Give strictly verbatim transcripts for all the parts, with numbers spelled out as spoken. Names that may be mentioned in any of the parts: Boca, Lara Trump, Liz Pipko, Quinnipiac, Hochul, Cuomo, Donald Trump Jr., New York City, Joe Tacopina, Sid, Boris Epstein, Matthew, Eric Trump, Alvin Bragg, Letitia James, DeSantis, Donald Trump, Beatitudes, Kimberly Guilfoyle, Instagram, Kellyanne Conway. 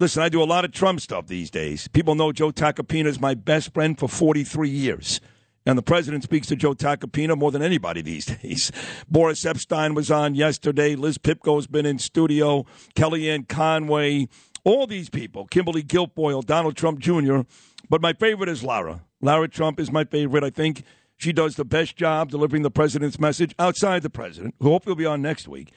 Listen, I do a lot of Trump stuff these days. People know Joe Tacopina is my best friend for forty-three years. And the president speaks to Joe Tacopina more than anybody these days. Boris Epstein was on yesterday. Liz Pipko has been in studio. Kellyanne Conway. All these people. Kimberly Guilfoyle, Donald Trump Junior But my favorite is Lara. Lara Trump is my favorite. I think she does the best job delivering the president's message outside the president, who hopefully will be on next week.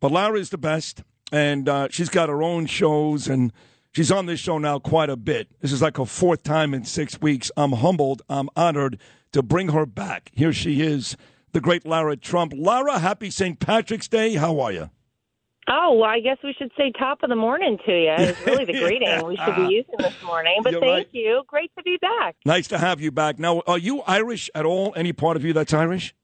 But Lara is the best. And uh, she's got her own shows, and she's on this show now quite a bit. This is like her fourth time in six weeks. I'm humbled. I'm honored to bring her back. Here she is, the great Lara Trump. Lara, happy Saint Patrick's Day. How are you? Oh, well, I guess we should say top of the morning to you. It's really the greeting yeah. we should be using this morning. But You're thank right. you. Great to be back. Nice to have you back. Now, are you Irish at all? Any part of you that's Irish?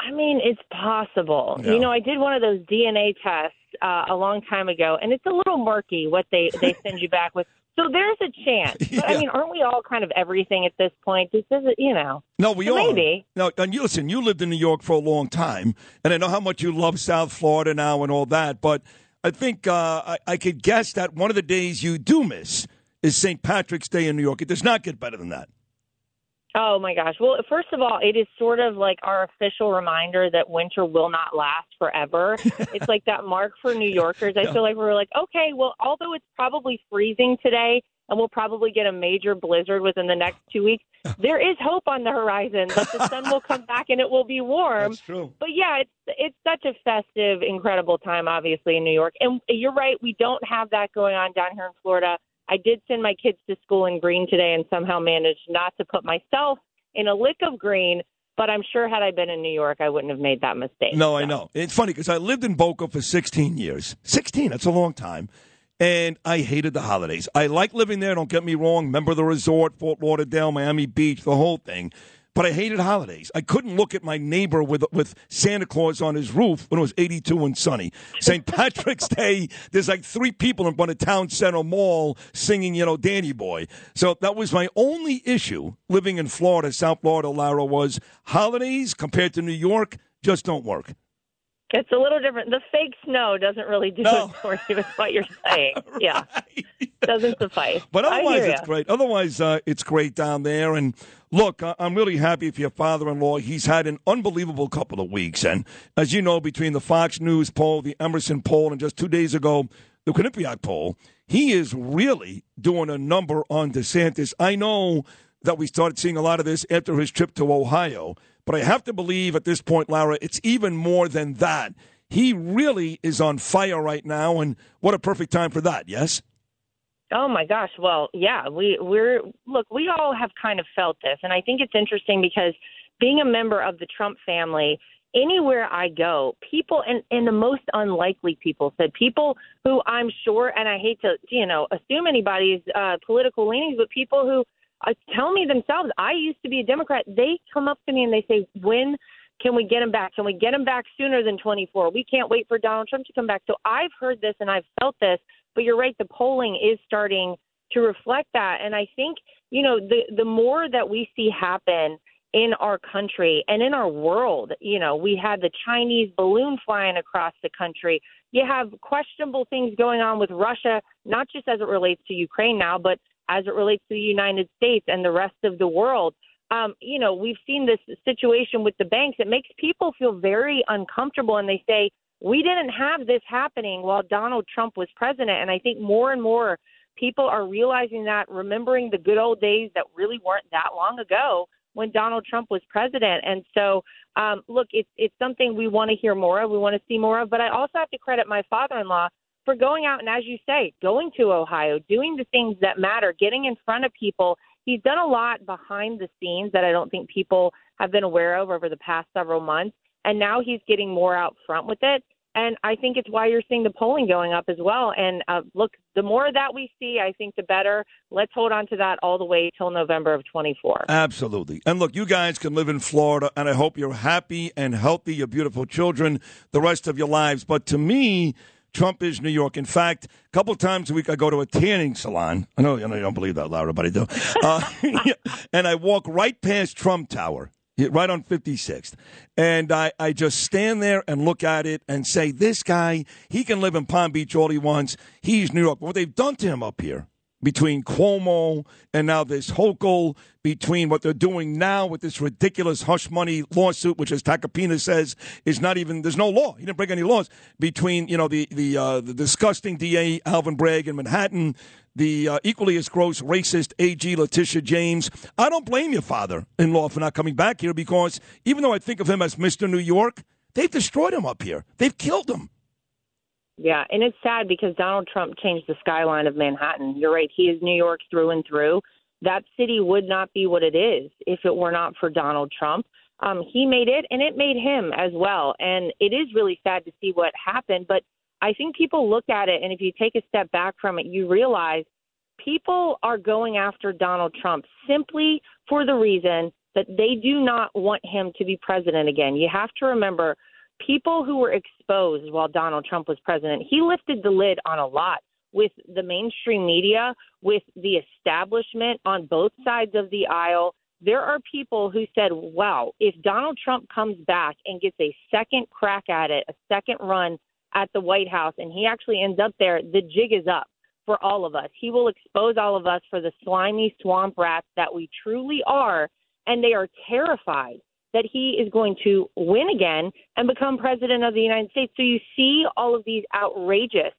I mean, it's possible. Yeah. You know, I did one of those D N A tests Uh, a long time ago, and it's a little murky what they, they send you back with. So there's a chance. But, yeah. I mean, aren't we all kind of everything at this point? This is, you know. No, we so are. Maybe. No, and you, listen, you lived in New York for a long time, and I know how much you love South Florida now and all that, but I think uh, I, I could guess that one of the days you do miss is Saint Patrick's Day in New York. It does not get better than that. Oh, my gosh. Well, first of all, it is sort of like our official reminder that winter will not last forever. It's like that mark for New Yorkers. I yeah. feel like we're like, okay, well, although it's probably freezing today and we'll probably get a major blizzard within the next two weeks, there is hope on the horizon that the sun will come back and it will be warm. That's true. But, yeah, it's, it's such a festive, incredible time, obviously, in New York. And you're right. We don't have that going on down here in Florida. I did send my kids to school in green today and somehow managed not to put myself in a lick of green, but I'm sure had I been in New York, I wouldn't have made that mistake. No, so. I know. It's funny because I lived in Boca for sixteen years. sixteen, that's a long time. And I hated the holidays. I like living there, don't get me wrong. Remember the resort, Fort Lauderdale, Miami Beach, the whole thing. But I hated holidays. I couldn't look at my neighbor with with Santa Claus on his roof when it was eighty-two and sunny. Saint Patrick's Day, there's like three people in front of Town Center Mall singing, you know, Danny Boy. So that was my only issue living in Florida, South Florida, Lara, was holidays compared to New York just don't work. It's a little different. The fake snow doesn't really do no. it for you, is what you're saying. Right. Yeah. Doesn't suffice. But otherwise, it's great. Otherwise, uh, it's great down there. And look, I- I'm really happy for your father-in-law. He's had an unbelievable couple of weeks. And as you know, between the Fox News poll, the Emerson poll, and just two days ago, the Quinnipiac poll, he is really doing a number on DeSantis. I know that we started seeing a lot of this after his trip to Ohio. But I have to believe at this point, Lara, it's even more than that. He really is on fire right now, and what a perfect time for that, yes? Oh, my gosh. Well, yeah, we, we're – look, we all have kind of felt this, and I think it's interesting because being a member of the Trump family, anywhere I go, people and, – and the most unlikely people said people who I'm sure – and I hate to, you know, assume anybody's uh, political leanings, but people who – Uh, tell me themselves, I used to be a Democrat. They come up to me and they say, when can we get him back? Can we get him back sooner than twenty-four? We can't wait for Donald Trump to come back. So I've heard this and I've felt this, but you're right. The polling is starting to reflect that. And I think, you know, the, the more that we see happen in our country and in our world, you know, we had the Chinese balloon flying across the country. You have questionable things going on with Russia, not just as it relates to Ukraine now, but as it relates to the United States and the rest of the world. Um, you know, we've seen this situation with the banks. It makes people feel very uncomfortable, and they say, we didn't have this happening while Donald Trump was president. And I think more and more people are realizing that, remembering the good old days that really weren't that long ago when Donald Trump was president. And so, um, look, it's, it's something we want to hear more of, we want to see more of, but I also have to credit my father-in-law for going out and, as you say, going to Ohio, doing the things that matter, getting in front of people. He's done a lot behind the scenes that I don't think people have been aware of over the past several months, and now he's getting more out front with it. And I think it's why you're seeing the polling going up as well. And uh, look, the more that we see, I think the better. Let's hold on to that all the way till November of twenty-four. Absolutely. And look, you guys can live in Florida, and I hope you're happy and healthy, your beautiful children, the rest of your lives. But to me, Trump is New York. In fact, a couple times a week I go to a tanning salon. I know you don't believe that, Lara, but I do. Uh, and I walk right past Trump Tower, right on fifty-sixth. And I, I just stand there and look at it and say, this guy, he can live in Palm Beach all he wants. He's New York. But what they've done to him up here, between Cuomo and now this Hochul, between what they're doing now with this ridiculous hush money lawsuit, which, as Tacopina says, is not even, there's no law. He didn't break any laws. Between, you know, the the, uh, the disgusting D A Alvin Bragg in Manhattan, the uh, equally as gross racist A G Letitia James. I don't blame your father-in-law for not coming back here, because even though I think of him as Mister New York, they've destroyed him up here. They've killed him. Yeah, and it's sad because Donald Trump changed the skyline of Manhattan. You're right. He is New York through and through. That city would not be what it is if it were not for Donald Trump. Um, he made it, and it made him as well. And it is really sad to see what happened. But I think people look at it, and if you take a step back from it, you realize people are going after Donald Trump simply for the reason that they do not want him to be president again. You have to remember, people who were exposed while Donald Trump was president, he lifted the lid on a lot with the mainstream media, with the establishment on both sides of the aisle. There are people who said, wow, if Donald Trump comes back and gets a second crack at it, a second run at the White House, and he actually ends up there, the jig is up for all of us. He will expose all of us for the slimy swamp rats that we truly are, and they are terrified that he is going to win again and become president of the United States. So you see all of these outrageous,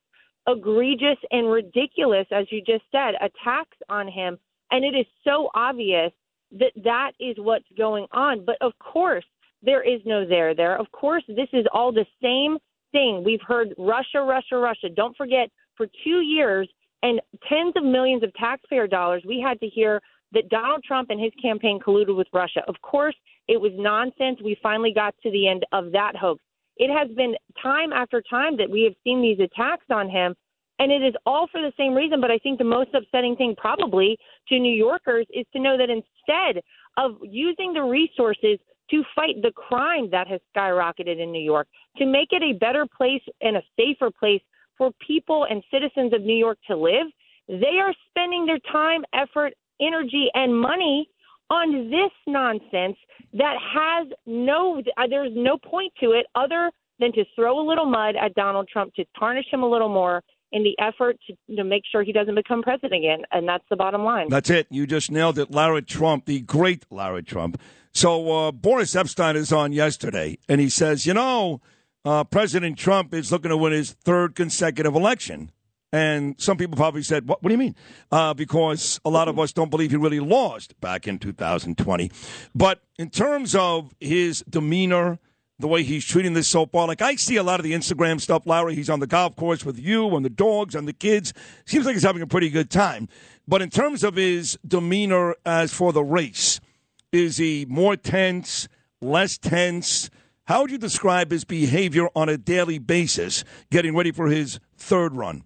egregious, and ridiculous, as you just said, attacks on him. And it is so obvious that that is what's going on. But of course, there is no there there. Of course, this is all the same thing. We've heard Russia, Russia, Russia. Don't forget, for two years and tens of millions of taxpayer dollars, we had to hear that Donald Trump and his campaign colluded with Russia. Of course, it was nonsense. We finally got to the end of that hoax. It has been time after time that we have seen these attacks on him, and it is all for the same reason. But I think the most upsetting thing probably to New Yorkers is to know that instead of using the resources to fight the crime that has skyrocketed in New York, to make it a better place and a safer place for people and citizens of New York to live, they are spending their time, effort, energy, and money on this nonsense that has no, there's no point to it other than to throw a little mud at Donald Trump, to tarnish him a little more in the effort to, to make sure he doesn't become president again. And that's the bottom line. That's it. You just nailed it. Lara Trump, the great Lara Trump. So uh, Boris Epstein is on yesterday, and he says, you know, uh, President Trump is looking to win his third consecutive election. And some people probably said, what, what do you mean? Uh, because a lot of us don't believe he really lost back in two thousand twenty. But in terms of his demeanor, the way he's treating this so far, like I see a lot of the Instagram stuff, Larry, he's on the golf course with you and the dogs and the kids. Seems like he's having a pretty good time. But in terms of his demeanor as for the race, is he more tense, less tense? How would you describe his behavior on a daily basis getting ready for his third run?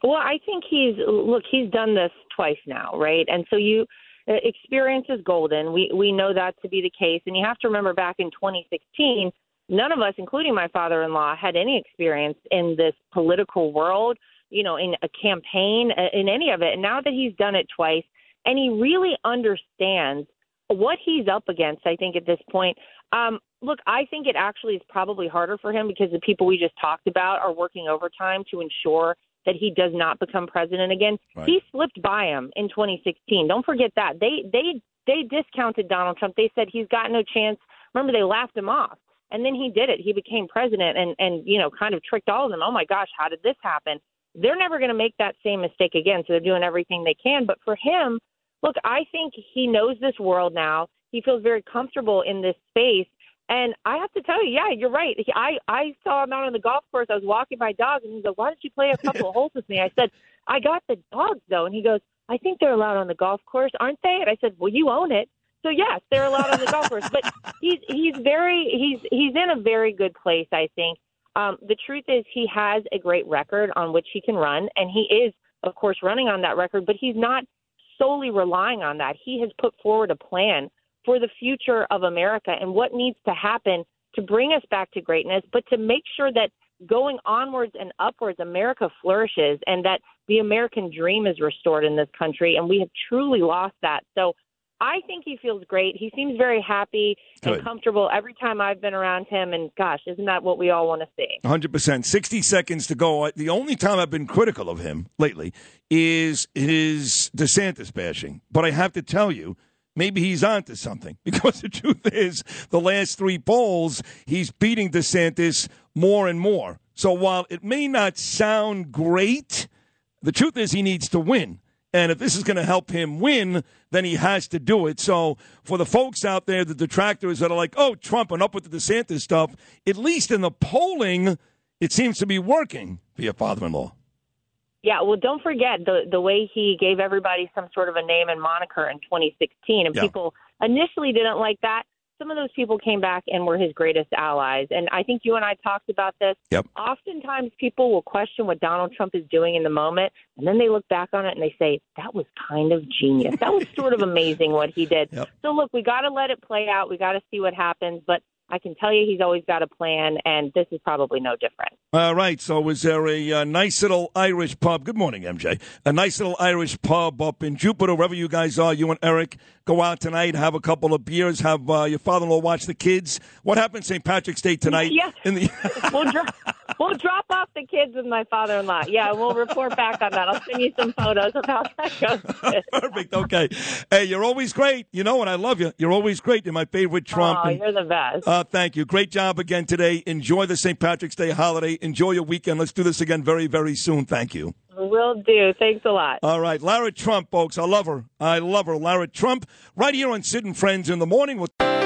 Well, I think he's, look, he's done this twice now, right? And so you, experience is golden. We we know that to be the case. And you have to remember back in twenty sixteen, none of us, including my father-in-law, had any experience in this political world, you know, in a campaign, in any of it. And now that he's done it twice, and he really understands what he's up against, I think, at this point. Um, look, I think it actually is probably harder for him because the people we just talked about are working overtime to ensure that he does not become president again. Right. He slipped by him in twenty sixteen. Don't forget that. They they they discounted Donald Trump. They said he's got no chance. Remember, they laughed him off. And then he did it. He became president and, and you know, kind of tricked all of them. Oh, my gosh, how did this happen? They're never going to make that same mistake again, so they're doing everything they can. But for him, look, I think he knows this world now. He feels very comfortable in this space. And I have to tell you, yeah, you're right. I, I saw him out on the golf course. I was walking my dog, and he's like, why don't you play a couple of holes with me? I said, I got the dogs, though. And he goes, I think they're allowed on the golf course, aren't they? And I said, well, you own it. So, yes, they're allowed on the golf course. But he's he's very he's he's in a very good place, I think. Um, the truth is he has a great record on which he can run, and he is, of course, running on that record, but he's not solely relying on that. He has put forward a plan for the future of America and what needs to happen to bring us back to greatness, but to make sure that going onwards and upwards, America flourishes and that the American dream is restored in this country, and we have truly lost that. So I think he feels great. He seems very happy and Good. comfortable every time I've been around him, and gosh, isn't that what we all want to see? one hundred percent. sixty seconds to go. The only time I've been critical of him lately is his DeSantis bashing, but I have to tell you, maybe he's onto something, because the truth is the last three polls, he's beating DeSantis more and more. So while it may not sound great, the truth is he needs to win. And if this is going to help him win, then he has to do it. So for the folks out there, the detractors that are like, oh, Trump and up with the DeSantis stuff, at least in the polling, it seems to be working for your father-in-law. Yeah, well, don't forget the the way he gave everybody some sort of a name and moniker in twenty sixteen, and yeah. people initially didn't like that. Some of those people came back and were his greatest allies, and I think you and I talked about this. Yep. Oftentimes people will question what Donald Trump is doing in the moment, and then they look back on it and they say, that was kind of genius. That was sort of amazing what he did. Yep. So, look, we got to let it play out. We got to see what happens, but I can tell you he's always got a plan, and this is probably no different. All right, so was there a uh, nice little Irish pub? Good morning, M J. A nice little Irish pub up in Jupiter, wherever you guys are, you and Eric, go out tonight, have a couple of beers, have uh, your father-in-law watch the kids. What happened Saint Patrick's Day tonight? Yes, in the- we'll, dro- we'll drop off the kids with my father-in-law. Yeah, we'll report back on that. I'll send you some photos of how that goes. Perfect, okay. Hey, you're always great. You know what? I love you. You're always great. You're my favorite Trump. Oh, and- you're the best. Uh, Uh, thank you. Great job again today. Enjoy the Saint Patrick's Day holiday. Enjoy your weekend. Let's do this again very, very soon. Thank you. Will do. Thanks a lot. All right. Lara Trump, folks. I love her. I love her. Lara Trump, right here on Sid and Friends in the Morning. We'll-